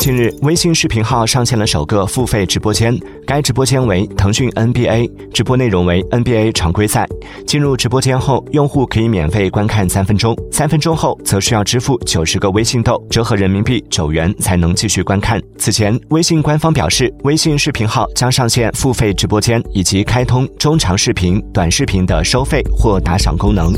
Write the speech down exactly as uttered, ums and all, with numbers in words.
近日，微信视频号上线了首个付费直播间，该直播间为腾讯 N B A， 直播内容为 N B A 常规赛。进入直播间后，用户可以免费观看三分钟，三分钟后则需要支付九十个微信豆，折合人民币九元才能继续观看。此前，微信官方表示，微信视频号将上线付费直播间以及开通中长视频、短视频的收费或打赏功能。